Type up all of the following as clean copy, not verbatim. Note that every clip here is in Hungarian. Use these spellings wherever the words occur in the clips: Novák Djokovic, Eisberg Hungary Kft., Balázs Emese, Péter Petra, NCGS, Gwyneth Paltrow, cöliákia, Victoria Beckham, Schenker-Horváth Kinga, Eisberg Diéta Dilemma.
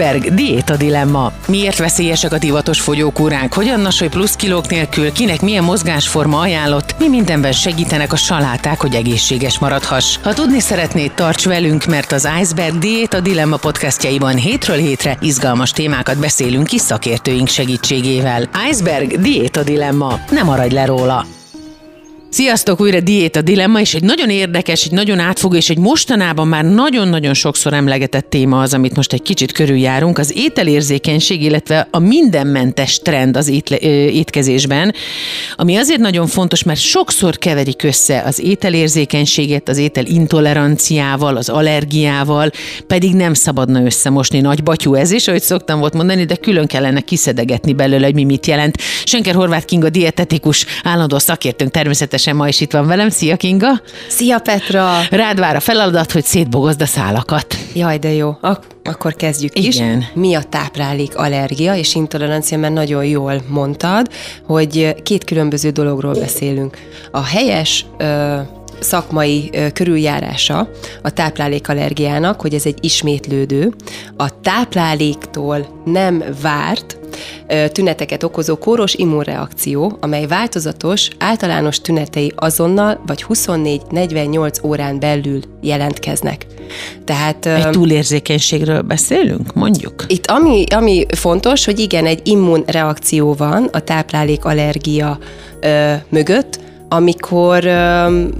Eisberg diéta dilemma. Miért veszélyesek a divatos fogyókúrák? Hogyan nasolj plusz kilók nélkül? Kinek milyen mozgásforma ajánlott? Mi mindenben segítenek a saláták, hogy egészséges maradhass? Ha tudni szeretnéd, tarts velünk, mert az Eisberg diéta dilemma podcastjaiban hétről hétre izgalmas témákat beszélünk ki szakértőink segítségével. Eisberg diéta dilemma. Ne maradj le róla! Sziasztok, újra diéta dilemma, és egy nagyon érdekes, egy nagyon átfogó, és egy mostanában már nagyon-nagyon sokszor emlegetett téma az, amit most egy kicsit körüljárunk, az ételérzékenység, illetve a mindenmentes trend az étkezésben, ami azért nagyon fontos, mert sokszor keverik össze az ételérzékenységet, az ételintoleranciával, az allergiával, pedig nem szabadna összemosni, nagy batyú ez is, ahogy szoktam volt mondani, de külön kellene kiszedegetni belőle, hogy mi mit jelent. Schenker-Horváth Kinga dietetikus, állandó szakértőnk természetesen ma is itt van velem. Szia, Kinga! Szia, Petra! Rád vár a feladat, hogy szétbogozd a szálakat. Jaj, de jó. Akkor kezdjük is. Igen. Mi a táplálék allergia és intolerancia, mert nagyon jól mondtad, hogy két különböző dologról beszélünk. A helyes szakmai körüljárása a táplálékallergiának, hogy ez egy ismétlődő, a tápláléktól nem várt tüneteket okozó kóros immunreakció, amely változatos, általános tünetei azonnal vagy 24-48 órán belül jelentkeznek. Tehát egy túlérzékenységről beszélünk, mondjuk? Itt ami fontos, hogy igen, egy immunreakció van a táplálékallergia mögött, amikor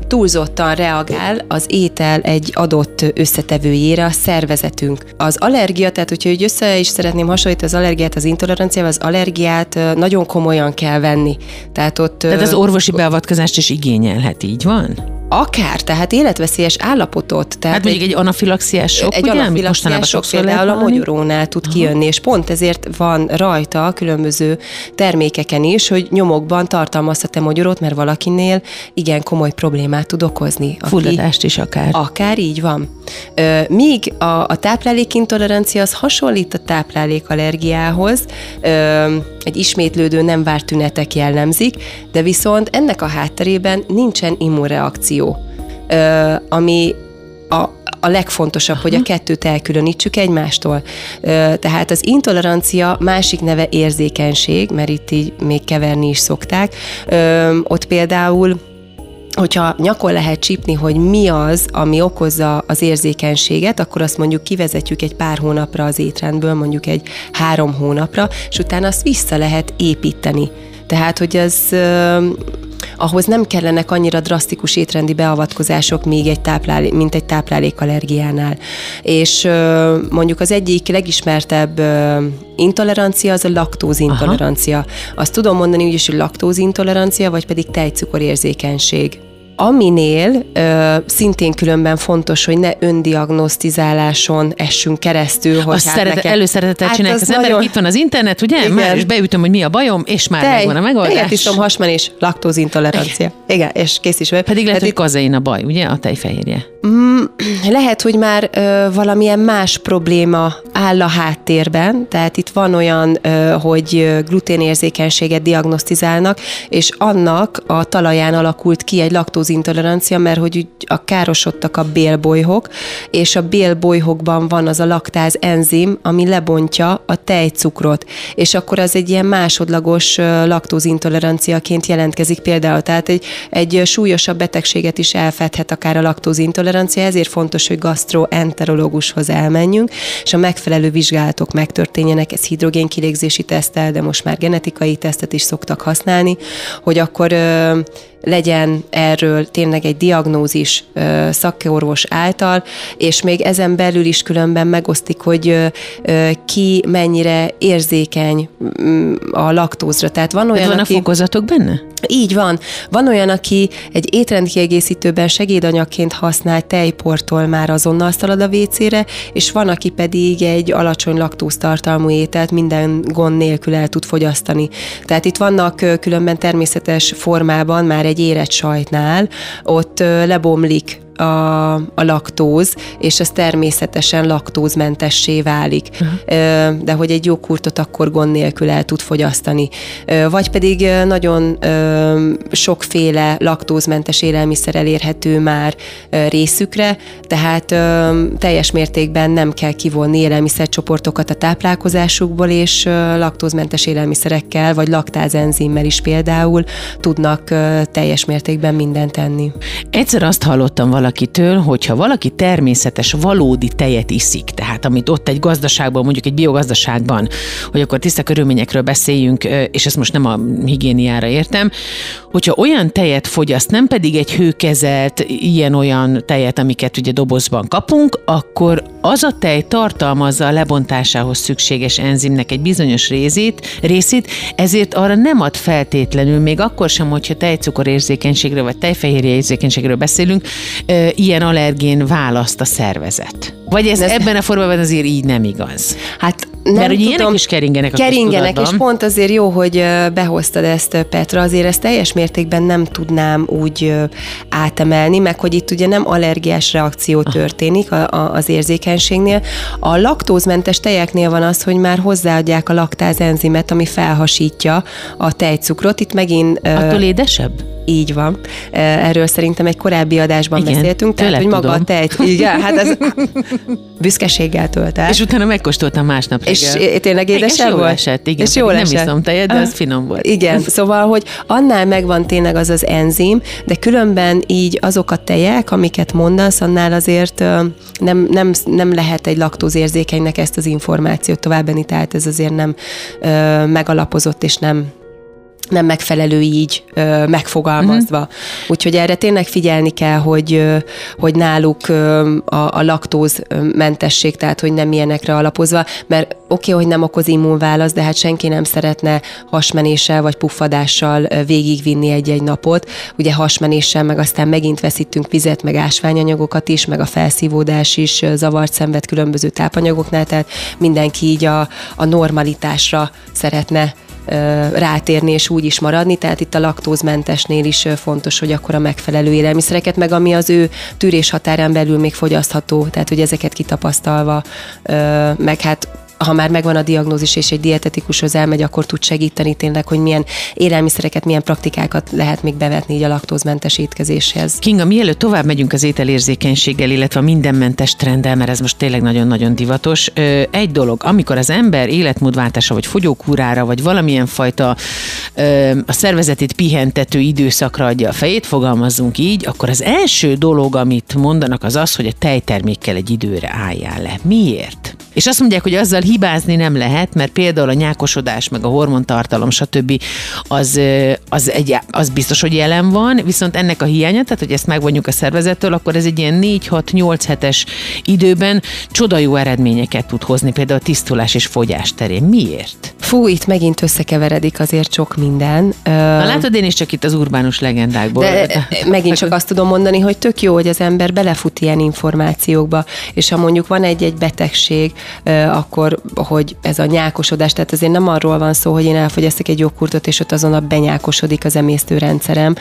túlzottan reagál az étel egy adott összetevőjére a szervezetünk. Az allergia, tehát hogyha így össze is szeretném hasonlítani az allergiát az intoleranciával, az allergiát nagyon komolyan kell venni. Tehát az orvosi beavatkozást is igényelhet, így van? Akár, tehát életveszélyes állapotot. Tehát hát mondjuk egy anafilaxiás sok, egy anafilaxiás sok például a mogyorónál tud kijönni, és pont ezért van rajta különböző termékeken is, hogy nyomokban tartalmazhat a mogyorót, mert valakinél igen komoly problémát tud okozni. Fulladást is akár. Akár, így van. Míg a táplálékintolerancia az hasonlít a táplálékallergiához, egy ismétlődő, nem várt tünetek jellemzik, de viszont ennek a hátterében nincsen immunreakció, ami a legfontosabb, hogy a kettőt elkülönítsük egymástól. Tehát az intolerancia másik neve érzékenység, mert itt így még keverni is szokták. Ott például, hogyha nyakon lehet csípni, hogy mi az, ami okozza az érzékenységet, akkor azt mondjuk kivezetjük egy pár hónapra az étrendből, mondjuk egy 3 hónapra, és utána azt vissza lehet építeni. Tehát, hogy az... ahhoz nem kellenek annyira drasztikus étrendi beavatkozások, még mint egy táplálékallergiánál. És mondjuk az egyik legismertebb intolerancia az a laktózintolerancia. Aha. Azt tudom mondani úgyis, hogy laktózintolerancia, vagy pedig tejcukorérzékenység. Aminél szintén különben fontos, hogy ne öndiagnosztizáláson essünk keresztül, hogy előszeretettel csinálják az emberek. Itt van az internet, ugye? Igen. Már is beütöm, hogy mi a bajom, és már megvan a megoldás. Tejet iszom, hasmen és laktózintolerancia. Igen, és kész is. Pedig lehet, hogy kazein a baj, ugye? A tejfehérje. Lehet, hogy már valamilyen más probléma áll a háttérben, tehát itt van olyan, hogy gluténérzékenységet diagnosztizálnak, és annak a talaján alakult ki egy laktózintolerancia, mert hogy károsodtak a bélbolyhok, és a bélbolyhokban van az a laktáz enzim, ami lebontja a tejcukrot, és akkor az egy ilyen másodlagos laktózintoleranciaként jelentkezik például, tehát egy súlyosabb betegséget is elfedhet akár a laktózintolerancia, ezért fontos, hogy gasztroenterológushoz elmenjünk, és a megfelelő vizsgálatok megtörténjenek, ez hidrogénkilégzési teszttel, de most már genetikai tesztet is szoktak használni, hogy akkor legyen erről tényleg egy diagnózis szakorvos által, és még ezen belül is különben megosztik, hogy ki mennyire érzékeny a laktózra. Tehát van olyan, van a fokozatok benne? Így van. Van olyan, aki egy étrendkiegészítőben segédanyagként használ tejportól már azonnal szalad a vécére, és van, aki pedig egy alacsony laktóztartalmú ételt minden gond nélkül el tud fogyasztani. Tehát itt vannak különben természetes formában már egy érett sajtnál, ott lebomlik a laktóz, és ez természetesen laktózmentessé válik. Uh-huh. De hogy egy joghurtot akkor gond nélkül el tud fogyasztani. Vagy pedig nagyon sokféle laktózmentes élelmiszer elérhető már részükre, tehát teljes mértékben nem kell kivonni élelmiszercsoportokat a táplálkozásukból, és laktózmentes élelmiszerekkel, vagy laktázenzimmel is például tudnak teljes mértékben mindent tenni. Egyszer azt hallottam valakitől, hogyha valaki természetes, valódi tejet iszik, tehát amit ott egy gazdaságban, mondjuk egy biogazdaságban, hogy akkor tiszta körülményekről beszéljünk, és ezt most nem a higiéniára értem, hogyha olyan tejet fogyaszt, nem pedig egy hőkezelt, ilyen-olyan tejet, amiket ugye dobozban kapunk, akkor az a tej tartalmazza a lebontásához szükséges enzimnek egy bizonyos részét, ezért arra nem ad feltétlenül, még akkor sem, hogyha tejcukorérzékenységről vagy tejfehérje érzékenységről beszélünk, ilyen allergén választ a szervezet. Vagy ez ebben a formában azért így nem igaz. Hát nem. Mert hogy ilyenek is keringenek, és pont azért jó, hogy behoztad ezt, Petra, azért ezt teljes mértékben nem tudnám úgy átemelni, meg hogy itt ugye nem allergiás reakció történik az érzékenységnél. A laktózmentes tejeknél van az, hogy már hozzáadják a laktázenzimet, ami felhasítja a tejcukrot. Itt megint... Attól édesebb? Így van. Erről szerintem egy korábbi adásban beszéltünk, tehát hogy maga a tej. Igen, hát ez büszkeséggel tölt el. És utána megkóstoltam másnap reggel. És tényleg édesebb volt? Esett, igen, és jól nem esett. Iszom tejet, de az finom volt. Igen, szóval, hogy annál megvan tényleg az az enzim, de különben így azok a tejek, amiket mondasz, annál azért nem lehet egy laktózérzékenynek ezt az információt továbbani, tehát ez azért nem megalapozott, és nem megfelelő így megfogalmazva. Uh-huh. Úgyhogy erre tényleg figyelni kell, hogy náluk a laktózmentesség, tehát hogy nem ilyenekre alapozva, mert oké, hogy nem okoz immunválaszt, de hát senki nem szeretne hasmenéssel vagy puffadással végigvinni egy-egy napot. Ugye hasmenéssel, meg aztán megint veszítünk vizet, meg ásványanyagokat is, meg a felszívódás is zavart szenved különböző tápanyagoknál, tehát mindenki így a normalitásra szeretne rátérni és úgy is maradni, tehát itt a laktózmentesnél is fontos, hogy akkor a megfelelő élelmiszereket, meg ami az ő tűrés határán belül még fogyasztható, tehát hogy ezeket kitapasztalva, meg hát ha már megvan a diagnózis és egy dietetikushoz elmegy, akkor tud segíteni tényleg, hogy milyen élelmiszereket, milyen praktikákat lehet még bevetni így a laktózmentes étkezéshez. Kinga, mielőtt tovább megyünk az ételérzékenységgel, illetve a mindenmentes trenddel, mert ez most tényleg nagyon-nagyon divatos. Egy dolog, amikor az ember életmódváltása, vagy fogyókúrára, vagy valamilyen fajta a szervezetét pihentető időszakra adja a fejét, fogalmazzunk így, akkor az első dolog, amit mondanak, az az, hogy a tejtermékkel egy időre álljál le. Miért? És azt mondják, hogy azzal hibázni nem lehet, mert például a nyákosodás, meg a hormontartalom, stb. Az biztos, hogy jelen van, viszont ennek a hiánya, tehát hogy ezt megvonjuk a szervezettől, akkor ez egy ilyen 4-6-8 hetes időben csoda jó eredményeket tud hozni, például a tisztulás és fogyás terén. Miért? Fú, itt megint összekeveredik azért sok minden. Na látod, én is csak itt az urbánus legendákból. De megint csak azt tudom mondani, hogy tök jó, hogy az ember belefut ilyen információkba, és ha mondjuk van egy-egy betegség, akkor, hogy ez a nyákosodás, tehát azért nem arról van szó, hogy én elfogyasztok egy joghurtot, és ott azonnal benyákosodik az emésztőrendszerem,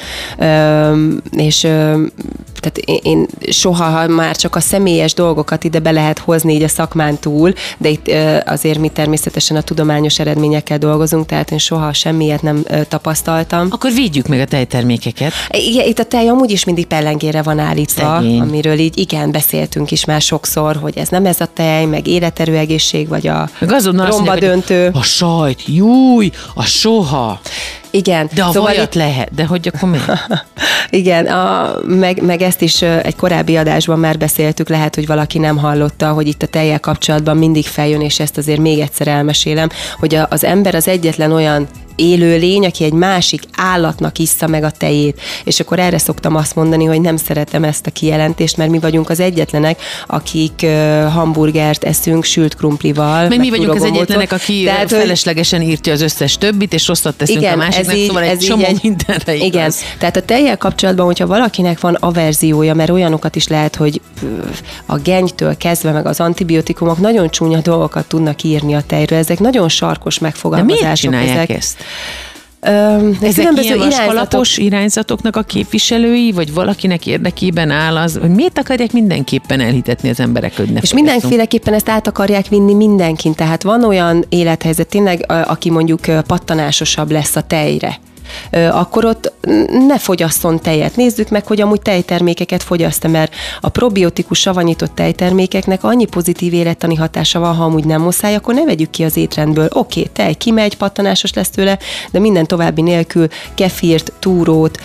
tehát én soha már csak a személyes dolgokat ide be lehet hozni így a szakmán túl, de itt azért mi természetesen a tudományos eredményekkel dolgozunk, tehát én soha semmilyet nem tapasztaltam. Akkor védjük meg a tejtermékeket. Igen, itt a tej amúgy is mindig pellengére van állítva, szegény. Amiről így igen, beszéltünk is már sokszor, hogy ez nem ez a tej, meg életerőegészség, vagy a rombadöntő. A sajt, júj, a soha. Igen. De a szóval vajat itt... lehet, de hogy akkor mi? Igen, meg ezt is egy korábbi adásban már beszéltük, lehet, hogy valaki nem hallotta, hogy itt a tejjel kapcsolatban mindig feljön, és ezt azért még egyszer elmesélem, hogy az ember az egyetlen olyan élő lény, aki egy másik állatnak issza meg a tejét. És akkor erre szoktam azt mondani, hogy nem szeretem ezt a kijelentést, mert mi vagyunk az egyetlenek, akik hamburgert eszünk sült krumplival. Meg mi vagyunk az egyetlenek, aki tehát, feleslegesen írtja az összes többit, és rosszat teszünk, igen, a másiknak, szóval egy csomó mindenre igaz. Igen, tehát a tejjel kapcsolatban, hogyha valakinek van averziója, mert olyanokat is lehet, hogy a genytől kezdve, meg az antibiotikumok nagyon csúnya dolgokat tudnak írni a tejről, ezek nagyon sarkos megfogalmazások. De miért csinálják ezek? Ezt? Ezek ilyen vaskalapos irányzatoknak a képviselői, vagy valakinek érdekében áll az, hogy miért akarják mindenképpen elhitetni az emberek, hogy ne és fogyasszunk. Mindenféleképpen ezt át akarják vinni mindenkin. Tehát van olyan élethelyzet tényleg, aki mondjuk pattanásosabb lesz a tejre, akkor ott ne fogyasszon tejet. Nézzük meg, hogy amúgy tejtermékeket fogyaszt-e, mert a probiotikus savanyított tejtermékeknek annyi pozitív élettani hatása van, ha amúgy nem muszáj, akkor ne vegyük ki az étrendből. Oké, tej kimegy, pattanásos lesz tőle, de minden további nélkül kefírt, túrót,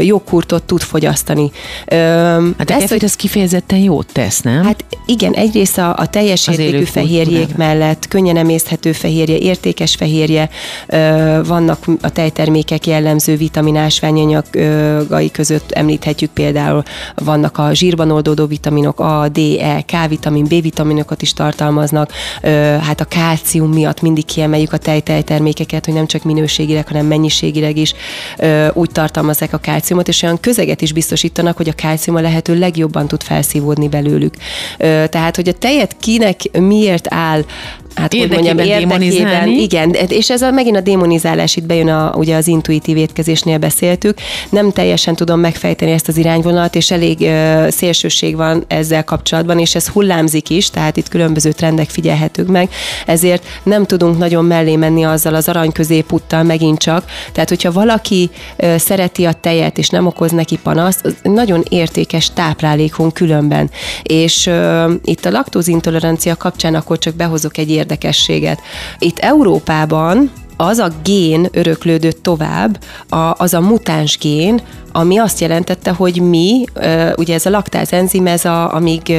joghurtot tud fogyasztani. Hát a kefírt az kifejezetten jót tesz, nem? Hát igen, egyrészt a teljes értékű fehérjék mellett könnyen emészthető fehérje, értékes fehérje, vannak a tejtermékek jellemző vitamin ásványanyagai között említhetjük, például vannak a zsírban oldódó vitaminok, A, D, E, K-vitamin, B-vitaminokat is tartalmaznak, hát a kálcium miatt mindig kiemeljük a tejtermékeket, hogy nem csak minőségileg, hanem mennyiségileg is úgy tartalmazzák a kálciumot, és olyan közeget is biztosítanak, hogy a kálcium a lehető legjobban tud felszívódni belőlük. Tehát, hogy a tejet kinek miért áll, hát érdekében, igen, és ez megint a démonizálás, itt bejön ugye az intuitív étkezésnél beszéltük, nem teljesen tudom megfejteni ezt az irányvonalat, és elég szélsőség van ezzel kapcsolatban, és ez hullámzik is, tehát itt különböző trendek figyelhetők meg, ezért nem tudunk nagyon mellé menni azzal az arany középúttal megint csak, tehát hogyha valaki szereti a tejet, és nem okoz neki panaszt, az nagyon értékes táplálékunk különben, és itt a laktózintolerancia kapcsán akkor csak behozok egy érdekességet. Itt Európában az a gén öröklődött tovább, az a mutáns gén, ami azt jelentette, hogy mi, ugye ez a laktázenzim, ez amíg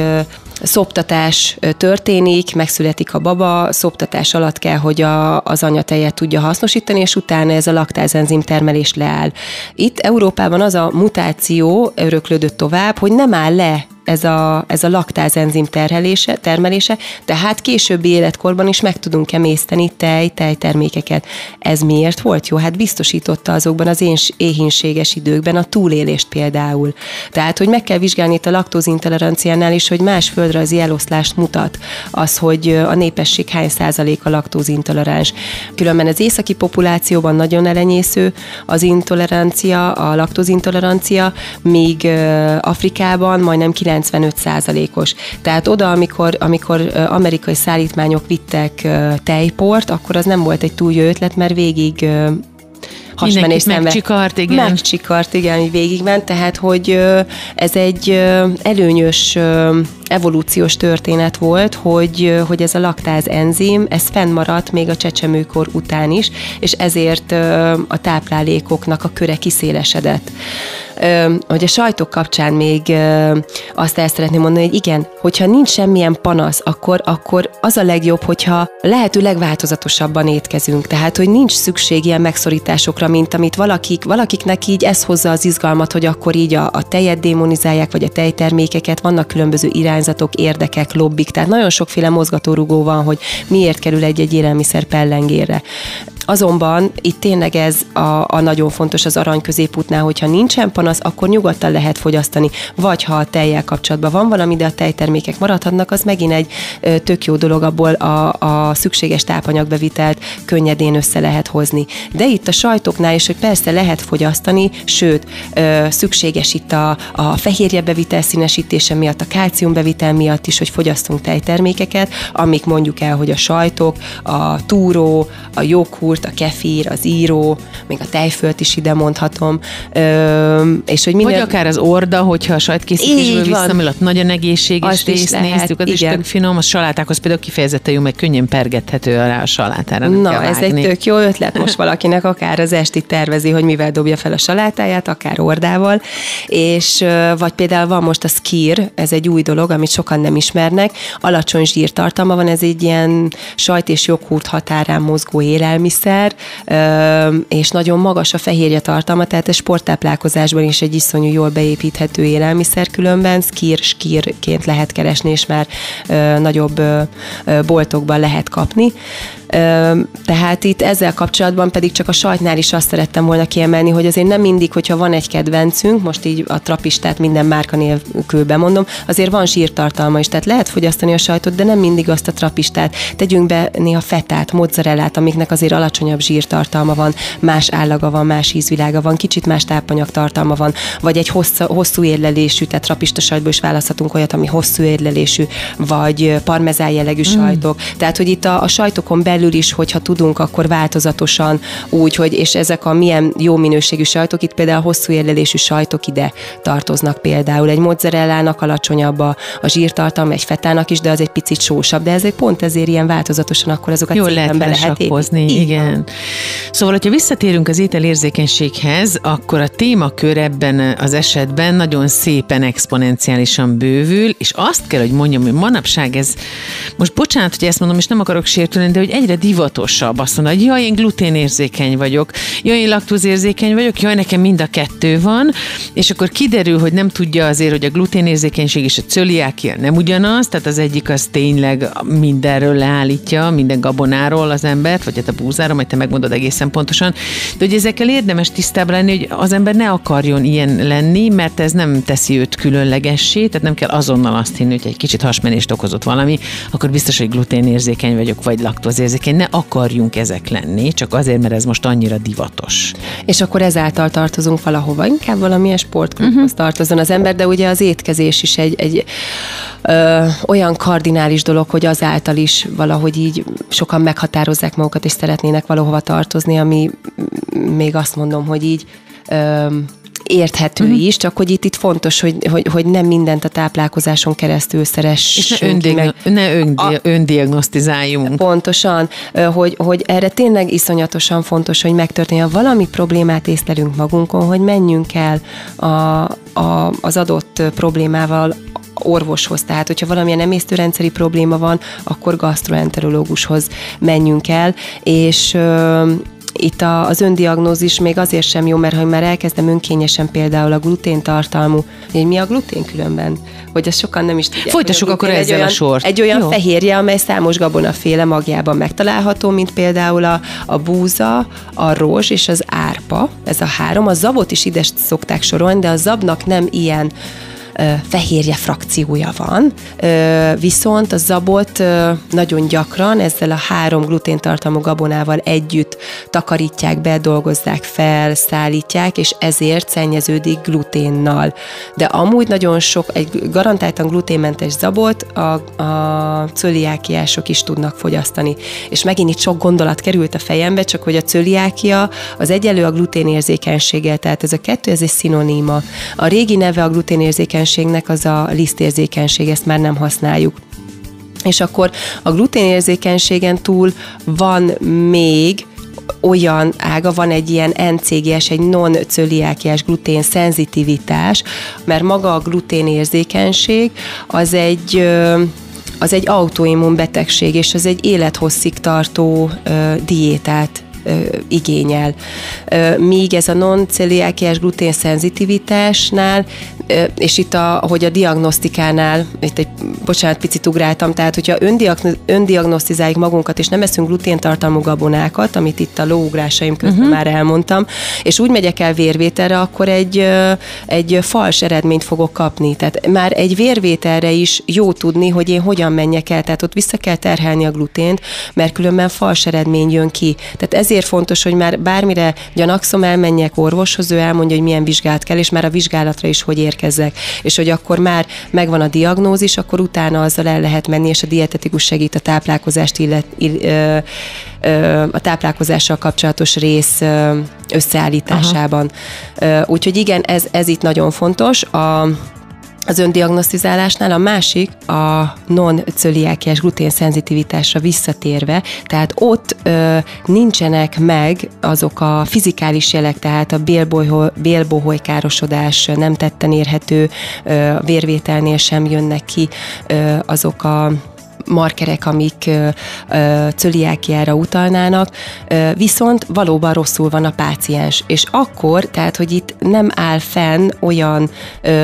szoptatás történik, megszületik a baba, szoptatás alatt kell, hogy az anya tejet tudja hasznosítani, és utána ez a laktázenzim termelés leáll. Itt Európában az a mutáció öröklődött tovább, hogy nem áll le ez a laktázenzim termelése, tehát későbbi életkorban is meg tudunk emészteni tejtermékeket. Ez miért volt jó? Hát biztosította azokban az éhínséges időkben a túlélést például. Tehát, hogy meg kell vizsgálni itt a laktózintoleranciánál is, hogy más földrajzi eloszlást mutat az, hogy a népesség hány százaléka laktózintoleráns. Különben az északi populációban nagyon elenyésző az intolerancia, a laktózintolerancia, míg Afrikában majdnem 95%-os. Tehát oda, amikor amerikai szállítmányok vittek tejport, akkor az nem volt egy túl jó ötlet, mert végig hasmenés szemben. Megcsikart, igen, végigment, tehát, hogy ez egy előnyös evolúciós történet volt, hogy ez a laktáz enzim, ez fennmaradt még a csecsemőkor után is, és ezért a táplálékoknak a köre kiszélesedett. Hogy a sajtok kapcsán még azt el szeretném mondani, hogy igen, hogyha nincs semmilyen panasz, akkor az a legjobb, hogyha lehető legváltozatosabban étkezünk. Tehát, hogy nincs szükség ilyen megszorításokra, mint amit valakiknek így ez hozza az izgalmat, hogy akkor így a tejet démonizálják, vagy a tejtermékeket, vannak különböző irányzatok, érdekek, lobbik, tehát nagyon sokféle mozgatórugó van, hogy miért kerül egy élelmiszer pellengérre. Azonban itt tényleg ez a nagyon fontos az arany középútnál, hogyha nincsen panasz, akkor nyugodtan lehet fogyasztani, vagy ha a tejjel kapcsolatban van valami, de a tejtermékek maradhatnak, az megint egy tök jó dolog, abból a szükséges tápanyagbevitelt könnyedén össze lehet hozni. De itt a sajtoknál is, hogy persze lehet fogyasztani, sőt, szükséges itt a fehérjebevitel színesítése miatt, a kálciumbevitel miatt is, hogy fogyasztunk tejtermékeket, amik mondjuk el, hogy a sajtok, a túró, a joghurt, a kefír, az író, még a tejfölt is ide mondhatom. És hogy minden... Vagy akár az orda, hogyha a sajtkészítésből visszamillat nagyon egészséges részt néztük, az igen. Is tök finom, a salátákhoz például kifejezetten jó, meg könnyen pergethető alá a salátára. Na, ez vágni. Egy tök jó ötlet most valakinek, akár az estit tervezi, hogy mivel dobja fel a salátáját, akár ordával, és vagy például van most a skír, ez egy új dolog, amit sokan nem ismernek, alacsony zsírtartalma van, ez egy ilyen sajt és joghurt határán mozgó élelmiszer, és nagyon magas a fehérje tartalma, tehát a sporttáplálkozásban is egy iszonyú jól beépíthető élelmiszer különben, skírként lehet keresni, és már nagyobb boltokban lehet kapni. Tehát itt ezzel kapcsolatban pedig csak a sajtnál is azt szerettem volna kiemelni, hogy azért nem mindig, hogyha van egy kedvencünk, most így a trapistát minden márka nélkül bemondom, azért van zsírtartalma is, tehát lehet fogyasztani a sajtot, de nem mindig azt a trapistát. Tegyünk be néha fetát, mozzarellát, amiknek azért alacsonyabb zsírtartalma van, más állaga van, más ízvilága van, kicsit más tápanyagtartalma van, vagy egy hosszú érlelésű, tehát trapista sajtból is választhatunk olyat, ami hosszú érlelésű, vagy parmezán jellegű sajtok. Tehát, hogy itt a sajtokon belül is, hogyha tudunk, akkor változatosan úgy, hogy és ezek a milyen jó minőségű sajtok, itt például a hosszú érlelésű sajtok ide tartoznak például. Egy mozzarellának alacsonyabb a zsírtartalma, egy fetának is, de az egy picit sósabb, de ezért pont ezért ilyen változatosan akkor azokat jól lehet besakkozni, igen. Szóval, hogyha visszatérünk az ételérzékenységhez, akkor a témakör ebben az esetben nagyon szépen exponenciálisan bővül, és azt kell, hogy mondjam, hogy manapság ez, most bocsánat, hogy ezt mondom, és nem akarok sértülni, de hogy egyre divatosabb azt mondani, hogy jaj, én gluténérzékeny vagyok, jaj, én laktózérzékeny vagyok, jaj, nekem mind a kettő van, és akkor kiderül, hogy nem tudja azért, hogy a gluténérzékenység és a cöliákia nem ugyanaz, tehát az egyik az tényleg mindenről leállítja, minden gabonáról az embert, vagy hát a búzáról, majd te megmondod egészen pontosan, de hogy ezekkel érdemes tisztában lenni, hogy az ember ne akarjon ilyen lenni, mert ez nem teszi őt különlegessé, tehát nem kell azonnal azt hinni, hogy egy kicsit hasmenést okozott valami, akkor biztos, hogy gluténérzékeny vagyok, vagy laktózérzékeny, ne akarjunk ezek lenni, csak azért, mert ez most annyira divatos. És akkor ezáltal tartozunk valahova, inkább valamilyen sportklubhoz tartozon az ember, de ugye az étkezés is egy olyan kardinális dolog, hogy azáltal is valahogy így sokan meghatározzák magukat, és szeretnének valahova tartozni, ami még azt mondom, hogy így érthető is, csak hogy itt fontos, hogy nem mindent a táplálkozáson keresztül szeressünk. És öndiagnosztizáljunk. Pontosan, hogy erre tényleg iszonyatosan fontos, hogy megtörténjen. Ha valami problémát észlelünk magunkon, hogy menjünk el az adott problémával orvoshoz. Tehát, hogyha valamilyen emésztőrendszeri probléma van, akkor gasztroenterológushoz menjünk el, és itt az öndiagnózis még azért sem jó, mert ha már elkezdem önkényesen például a gluténtartalmú, hogy mi a glutén különben? Hogy ezt sokan nem is tudják. Folytassuk akkor ezzel a sort. Egy olyan fehérje, amely számos gabonaféle magjában megtalálható, mint például a búza, a rozs és az árpa. Ez a három. A zabot is ide szokták sorolni, de a zabnak nem ilyen fehérje frakciója van, viszont a zabot nagyon gyakran ezzel a három gluténtartalmú gabonával együtt takarítják be, dolgozzák fel, szállítják, és ezért szennyeződik gluténnal. De amúgy nagyon sok, egy garantáltan gluténmentes zabot a cöliákiások is tudnak fogyasztani. És megint itt sok gondolat került a fejembe, csak hogy a cöliákia az egyenlő a gluténérzékenységgel, tehát ez a kettő, ez egy szinoníma. A régi neve a gluténérzékenység az a lisztérzékenység, ezt már nem használjuk. És akkor a gluténérzékenységen túl van még olyan ága, van egy ilyen NCG-es, egy non-cöliákiás glutén szenzitivitás, mert maga a gluténérzékenység az egy autoimmun betegség, és az egy élethosszig tartó diétát igényel. Míg ez a non-celiákiás glutén-szenzitivitásnál, és itt hogy a diagnosztikánál, itt egy, bocsánat, picit ugráltam, tehát hogyha öndiagnosztizáljuk magunkat, és nem eszünk gluténtartalmú gabonákat, amit itt a lóugrásaim közben már elmondtam, és úgy megyek el vérvételre, akkor egy fals eredményt fogok kapni. Tehát már egy vérvételre is jó tudni, hogy én hogyan menjek el, tehát ott vissza kell terhelni a glutént, mert különben fals eredmény jön ki. Tehát ezért fontos, hogy már bármire gyanakszom, elmenjek orvoshoz, ő elmondja, hogy milyen vizsgát kell, és már a vizsgálatra is hogy érkezzek. És hogy akkor már megvan a diagnózis, akkor utána azzal el lehet menni, és a dietetikus segít a táplálkozást, a táplálkozással kapcsolatos rész összeállításában. Úgyhogy igen, ez itt nagyon fontos. Az öndiagnosztizálásnál a másik, a non-cöliákiás glutén-szenzitivitásra visszatérve, tehát ott nincsenek meg azok a fizikális jelek, tehát a bélbohojkárosodás nem tetten érhető, vérvételnél sem jönnek ki azok a markerek, amik cöliákiára utalnának, viszont valóban rosszul van a páciens. És akkor, tehát, hogy itt nem áll fenn olyan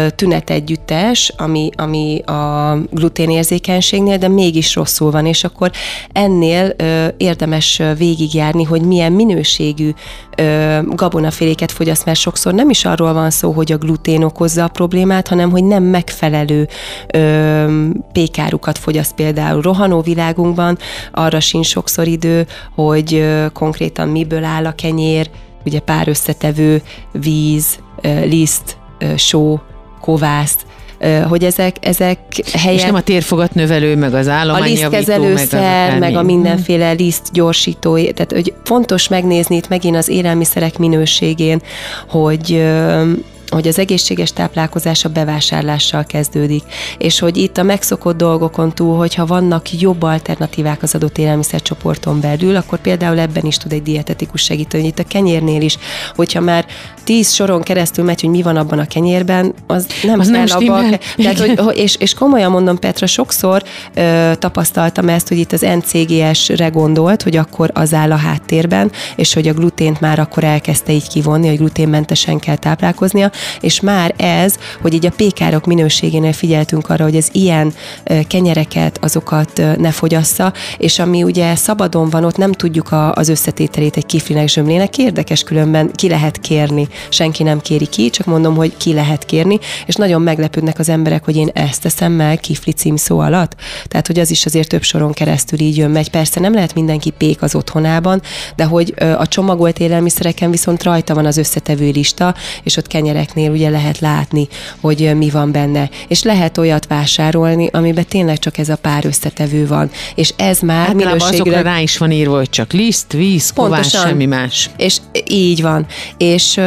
tünetegyüttes, ami a gluténérzékenységnél, de mégis rosszul van, és akkor ennél érdemes végigjárni, hogy milyen minőségű gabonaféléket fogyaszt, mert sokszor nem is arról van szó, hogy a glutén okozza a problémát, hanem hogy nem megfelelő pékárukat fogyaszt például. Rohanó világunkban arra sincs sokszor idő, hogy konkrétan miből áll a kenyér, ugye pár összetevő, víz, liszt, só, kovász, hogy ezek helyett... És nem a térfogatnövelő, meg az állományjavító, meg a lisztkezelőszer, meg a mindenféle lisztgyorsító, tehát hogy fontos megnézni itt megint az élelmiszerek minőségén, hogy az egészséges táplálkozás a bevásárlással kezdődik, és hogy itt a megszokott dolgokon túl, hogyha vannak jobb alternatívák az adott élelmiszercsoporton belül, akkor például ebben is tud egy dietetikus segíteni, itt a kenyérnél is, hogyha már 10 soron keresztül megy, hogy mi van abban a kenyérben, az nem abban. Tehát, és komolyan mondom, Petra, sokszor tapasztaltam ezt, hogy itt az NCGS-re gondolt, hogy akkor az áll a háttérben, és hogy a glutént már akkor elkezdte így kivonni, hogy gluténmentesen kell táplálkoznia, és már ez, hogy így a pékárok minőségénél figyeltünk arra, hogy az ilyen kenyereket, azokat ne fogyassza, és ami ugye szabadon van, ott nem tudjuk az összetételét egy kiflinek, zsömlének, érdekes különben ki lehet kérni. Senki nem kéri ki, csak mondom, hogy ki lehet kérni, és nagyon meglepődnek az emberek, hogy én ezt teszem meg kifli címszó alatt. Tehát, hogy az is azért több soron keresztül így jön megy. Persze nem lehet mindenki pék az otthonában, de hogy a csomagolt élelmiszereken viszont rajta van az összetevő lista, és ott kenyereknél ugye lehet látni, hogy mi van benne. És lehet olyat vásárolni, amiben tényleg csak ez a pár összetevő van. És ez már hát minőségileg... azokra rá is van írva, hogy csak liszt, víz, kovász, semmi más. És így van. És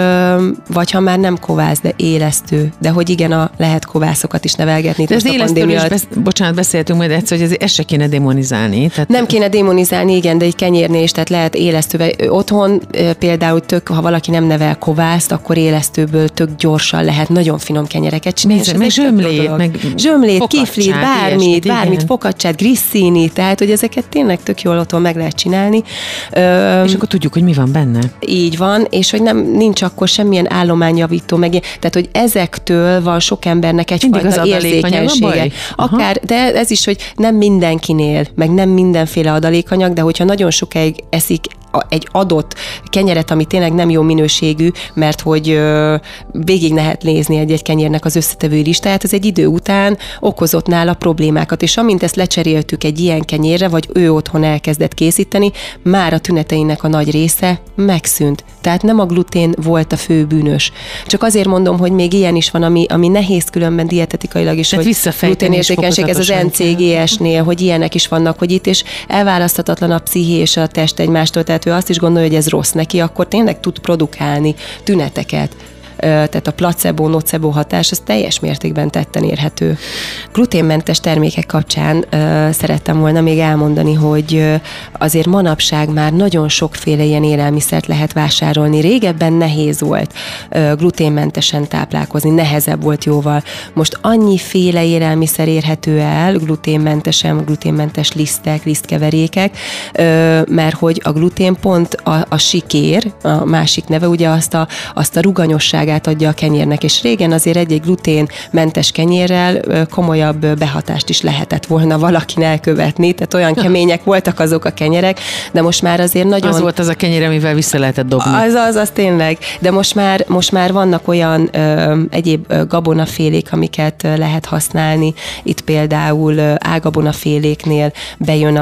vagy ha már nem kovász, de élesztő. De hogy igen, lehet kovászokat is nevelgetni. De az élesztőről is beszéltünk majd egyszer, hogy ezt se kéne démonizálni. Tehát... Nem kéne démonizálni, igen, de egy kenyérnél is, tehát lehet élesztővel. Otthon például ha valaki nem nevel kovászt, akkor élesztőből tök gyorsan lehet nagyon finom kenyereket csinálni. Meg zsömlét, kiflit, bármit, fokaccsát, grisszini, tehát hogy ezeket tényleg tök jól otthon meg lehet csinálni. És akkor tudjuk, hogy mi van benne. Így van, és hogy nincs akkor semmilyen állományjavító, tehát hogy ezektől van sok embernek egyfajta érzékenysége. Akár, de ez is, hogy nem mindenkinél, meg nem mindenféle adalékanyag, de hogyha nagyon sokáig eszik egy adott kenyeret, ami tényleg nem jó minőségű, mert hogy végig lehet nézni egy-egy kenyérnek az összetevő listáját, ez egy idő után okozott nála problémákat, és amint ezt lecseréltük egy ilyen kenyérre, vagy ő otthon elkezdett készíteni, már a tüneteinek a nagy része megszűnt. Tehát nem a glutén volt a fő bűnös. Csak azért mondom, hogy még ilyen is van, ami nehéz különben dietetikailag is, tehát hogy gluténérzékenység, ez az NCGS-nél, hogy ilyenek is vannak, hogy itt, és elválaszthatatlan a psziché és a test egymástól, tehát ő azt is gondolja, hogy ez rossz neki, akkor tényleg tud produkálni tüneteket. Tehát a placebo-nocebo hatás, az teljes mértékben tetten érhető. Gluténmentes termékek kapcsán szerettem volna még elmondani, hogy azért manapság már nagyon sokféle ilyen élelmiszert lehet vásárolni. Régebben nehéz volt gluténmentesen táplálkozni, nehezebb volt jóval. Most annyiféle élelmiszer érhető el gluténmentesen, gluténmentes lisztek, lisztkeverékek, mert hogy a glutén pont a sikér, a másik neve, ugye azt a ruganyosságát adja a kenyérnek, és régen azért egy-egy gluténmentes kenyérrel komolyabb behatást is lehetett volna valakin elkövetni, tehát olyan kemények voltak azok a kenyerek, de most már azért nagyon... Az volt az a kenyér, amivel vissza lehetett dobni. Az tényleg, de most már vannak olyan egyéb gabonafélék, amiket lehet használni, itt például ágabonaféléknél bejön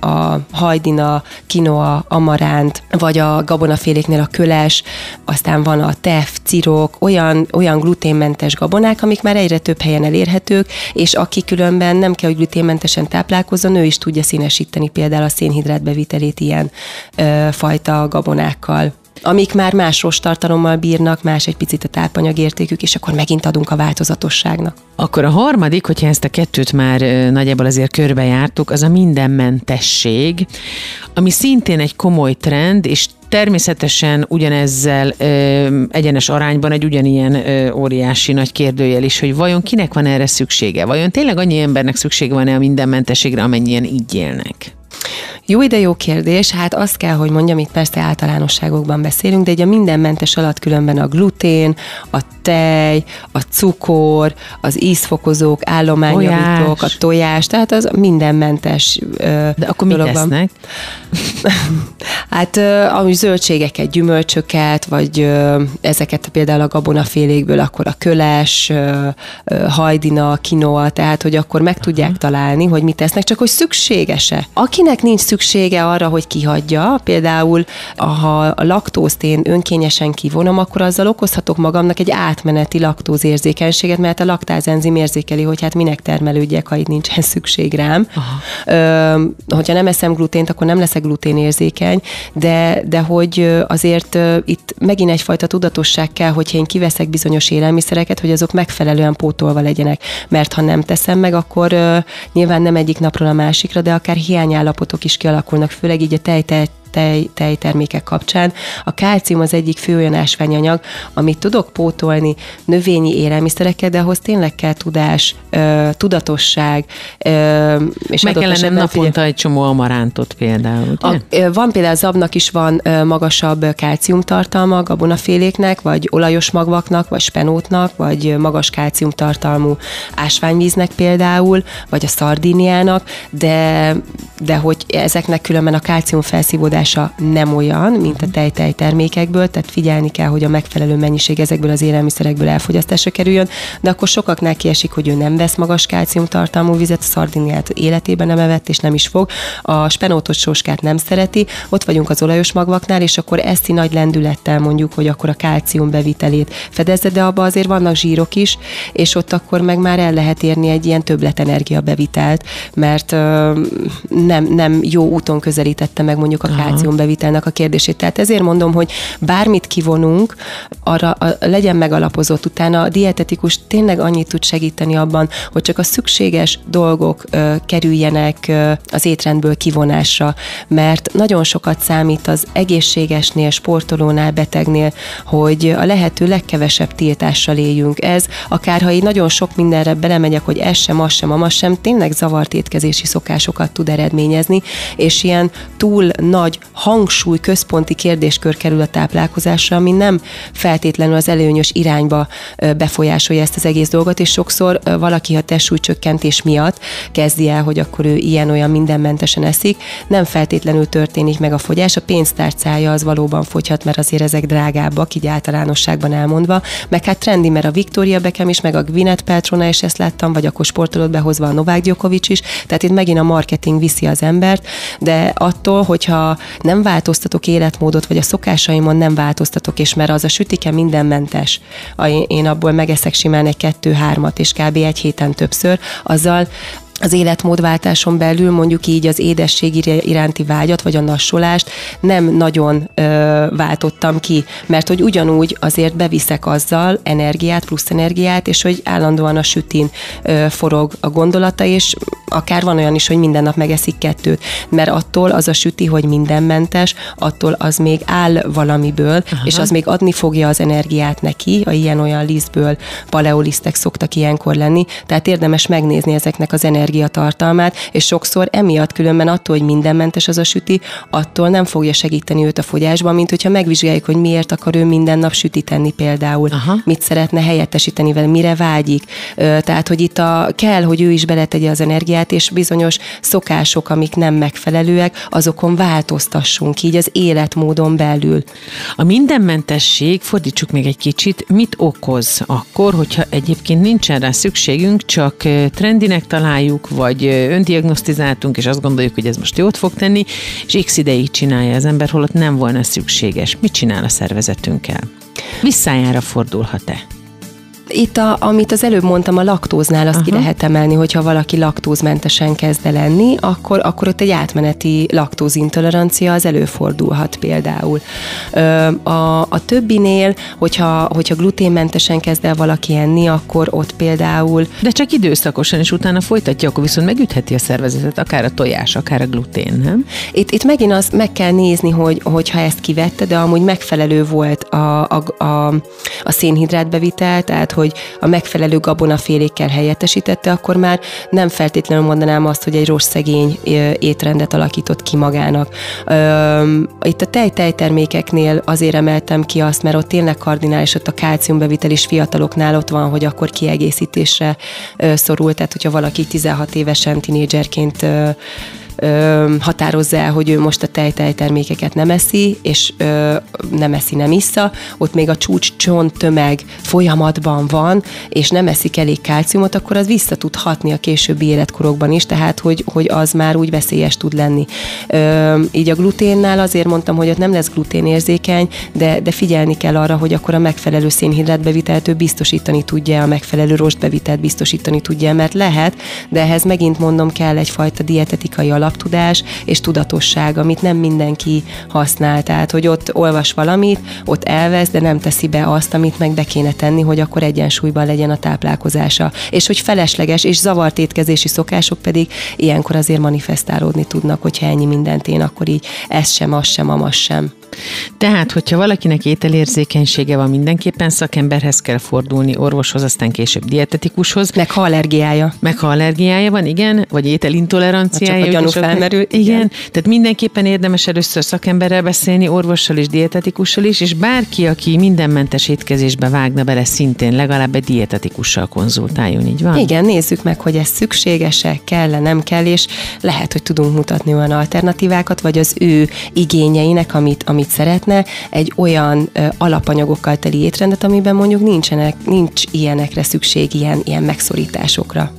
a hajdina, kinoa, amaránt, vagy a gabonaféléknél a köles, aztán van a teff, olyan gluténmentes gabonák, amik már egyre több helyen elérhetők, és aki különben nem kell, hogy gluténmentesen táplálkozzon, ő is tudja színesíteni például a szénhidrátbevitelét ilyen fajta gabonákkal, amik már más rosttartalommal bírnak, más egy picit a tápanyagértékük, és akkor megint adunk a változatosságnak. Akkor a harmadik, hogyha ezt a kettőt már nagyjából azért körbejártuk, az a mindenmentesség, ami szintén egy komoly trend, és Természetesen ugyanezzel egyenes arányban egy ugyanilyen óriási nagy kérdőjel is, hogy vajon kinek van erre szüksége? Vajon tényleg annyi embernek szüksége van-e a mindenmentességre, amennyien így élnek? Jó ide, jó kérdés. Hát azt kell, hogy mondjam, itt persze általánosságokban beszélünk, de ugye mindenmentes alatt különben a glutén, a tej, a cukor, az ízfokozók, állományjavítók, tojás. A tojás, tehát az mindenmentes dologban. De akkor mit esznek? Hát ami zöldségeket, gyümölcsöket, vagy ezeket például a gabonafélékből, akkor a köles, hajdina, kinoa, tehát hogy akkor meg tudják találni, hogy mit esznek, csak hogy szükséges-e. Akinek nincs szüksége arra, hogy kihagyja, például ha a laktózt én önkényesen kivonom, akkor azzal okozhatok magamnak egy átmeneti laktózérzékenységet, mert a laktázenzim érzékeli, hogy hát minek termelődjek, ha itt nincsen szükség rám. Hogyha nem eszem glutént, akkor nem leszek gluténérzékeny, de hogy azért itt megint egyfajta tudatosság kell, hogyha én kiveszek bizonyos élelmiszereket, hogy azok megfelelően pótolva legyenek, mert ha nem teszem meg, akkor nyilván nem egyik napról a másikra, de akár hiányállapotok is kialakulnak, főleg így a tejtermékek kapcsán. A kálcium az egyik fő olyan ásványanyag, amit tudok pótolni növényi élelmiszerekkel, de ahhoz tényleg kell tudás, tudatosság. És meg kellene naponta egy csomó amarántot például. Van például zabnak is van magasabb kálciumtartalma, gabonaféléknek, vagy olajos magvaknak, vagy spenótnak, vagy magas kálciumtartalmú ásványvíznek például, vagy a szardíniának, de hogy ezeknek különben a kálcium felszívódása nem olyan, mint a tejtermékekből, tehát figyelni kell, hogy a megfelelő mennyiség ezekből az élelmiszerekből elfogyasztásra kerüljön, de akkor sokaknál kiesik, hogy ő nem vesz magas kálciumtartalmú vizet, a szardiniát életében nem evett, és nem is fog, a spenótos sóskát nem szereti, ott vagyunk az olajos magvaknál, és akkor eszi nagy lendülettel mondjuk, hogy akkor a kálcium bevitelét fedezze, de abban azért vannak zsírok is, és ott akkor meg már el lehet érni egy ilyen többletenergia bevitelt, mert nem jó úton közelítette meg mondjuk a kálciumbevitelnek a kérdését. Tehát ezért mondom, hogy bármit kivonunk, arra legyen megalapozott. Utána a dietetikus tényleg annyit tud segíteni abban, hogy csak a szükséges dolgok kerüljenek az étrendből kivonásra, mert nagyon sokat számít az egészségesnél, sportolónál, betegnél, hogy a lehető legkevesebb tiltással éljünk. Ez akár, ha így nagyon sok mindenre belemegyek, hogy ez sem, az sem, amaz sem, tényleg zavart étkezési szokásokat tud eredményezni, és ilyen túl nagy hangsúly központi kérdéskör kerül a táplálkozásra, ami nem feltétlenül az előnyös irányba befolyásolja ezt az egész dolgot, és sokszor valaki a testsúlycsökkentés miatt kezdi el, hogy akkor ő ilyen-olyan mindenmentesen eszik, nem feltétlenül történik meg a fogyás, a pénztárcája az valóban fogyhat, mert azért ezek drágábbak, így általánosságban elmondva, meg hát trendi, mert a Victoria Beckham is, meg a Gwyneth Paltrow is ezt láttam, vagy akkor sportolót behozva a Novák Djokovic is, tehát itt megint a marketing viszi az embert, de attól, hogyha nem változtatok életmódot, vagy a szokásaimon nem változtatok, és mert az a sütike mindenmentes, én abból megeszek simán egy 2-3-at, és kb. Egy héten többször, azzal az életmódváltáson belül mondjuk így az édesség iránti vágyat, vagy a nassolást nem nagyon váltottam ki, mert hogy ugyanúgy azért beviszek azzal energiát, plusz energiát, és hogy állandóan a sütin forog a gondolata, és akár van olyan is, hogy minden nap megeszik 2, mert attól az a süti, hogy mindenmentes, attól az még áll valamiből, és az még adni fogja az energiát neki, a ilyen-olyan lisztből, paleolisztek szoktak ilyenkor lenni, tehát érdemes megnézni ezeknek az energiatartalmát, és sokszor emiatt különben attól, hogy mindenmentes az a süti, attól nem fogja segíteni őt a fogyásban, mint hogyha megvizsgáljuk, hogy miért akar ő minden nap sütit tenni például, mit szeretne helyettesíteni vele, mire vágyik. Tehát, hogy itt kell, hogy ő is beletegye az energiát, és bizonyos szokások, amik nem megfelelőek, azokon változtassunk így az életmódon belül. A mindenmentesség, fordítsuk még egy kicsit, mit okoz akkor, hogyha egyébként nincsen rá szükségünk, csak trendinek találjuk, vagy öndiagnosztizáltunk, és azt gondoljuk, hogy ez most jót fog tenni, és x ideig csinálja az ember, holott nem volna szükséges. Mit csinál a szervezetünkkel? Visszájára fordulhat-e? Itt, amit az előbb mondtam, a laktóznál azt ki lehet emelni, hogyha valaki laktózmentesen kezd el enni, akkor ott egy átmeneti laktózintolerancia az előfordulhat például. A többinél, hogyha gluténmentesen kezd el valaki enni, akkor ott például... De csak időszakosan, és utána folytatja, akkor viszont megütheti a szervezetet, akár a tojás, akár a glutén, nem? Itt megint azt meg kell nézni, hogyha ezt kivette, de amúgy megfelelő volt a szénhidrátbevitel, tehát hogy a megfelelő gabonafélékkel helyettesítette, akkor már nem feltétlenül mondanám azt, hogy egy rosszszegény étrendet alakított ki magának. Itt a tejtermékeknél azért emeltem ki azt, mert ott tényleg kardinális, ott a kálciumbevitel is fiataloknál ott van, hogy akkor kiegészítésre szorul, tehát hogyha valaki 16 évesen tinédzserként határozza el, hogy ő most a tejtermékeket nem eszi, és nem eszi, nem issza, ott még a csúcs-csonttömeg folyamatban van, és nem eszik elég kálciumot, akkor az vissza tud hatni a későbbi életkorokban is, tehát hogy az már úgy veszélyes tud lenni. Így a gluténnál azért mondtam, hogy ott nem lesz gluténérzékeny, de figyelni kell arra, hogy akkor a megfelelő szénhidrátbevitelt ő biztosítani tudja, a megfelelő rostbevitelt biztosítani tudja, mert lehet, de ehhez megint mondom, kell egyfajta dietetikai alap, tudás és tudatosság, amit nem mindenki használ. Tehát, hogy ott olvas valamit, ott elvesz, de nem teszi be azt, amit meg be kéne tenni, hogy akkor egyensúlyban legyen a táplálkozása. És hogy felesleges és zavart étkezési szokások pedig ilyenkor azért manifesztálódni tudnak, hogyha ennyi mindent én, akkor így ez sem, az sem, amaz sem. Tehát, hogyha valakinek ételérzékenysége van, mindenképpen szakemberhez kell fordulni, orvoshoz, aztán később dietetikushoz. Meg ha allergiája. Van, igen, vagy ételintoleranciája. Csak a gyanú felmerül. Igen, tehát mindenképpen érdemes először szakemberrel beszélni, orvossal is, dietetikussal is, és bárki, aki mindenmentes étkezésbe vágna bele, szintén legalább egy dietetikussal konzultáljon, így van? Igen, nézzük meg, hogy ez szükséges-e, kell-e, nem kell, és lehet, hogy tudunk mutatni olyan alternatívákat, vagy az ő igényeinek, amit szeretne, egy olyan alapanyagokkal teli étrendet, amiben mondjuk nincs ilyenekre szükség, ilyen megszorításokra.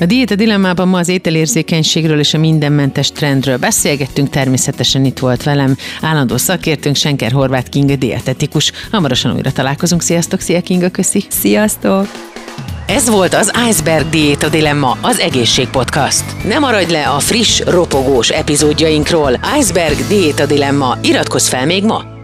A Diéta Dilemmában ma az ételérzékenységről és a mindenmentes trendről beszélgettünk, természetesen itt volt velem állandó szakértőnk, Schenker-Horváth Kinga dietetikus. Hamarosan újra találkozunk, sziasztok, szia Kinga, köszi! Sziasztok! Ez volt az Iceberg Diéta Dilemma, az egészségpodcast. Ne maradj le a friss, ropogós epizódjainkról. Iceberg Diéta Dilemma. Iratkozz fel még ma!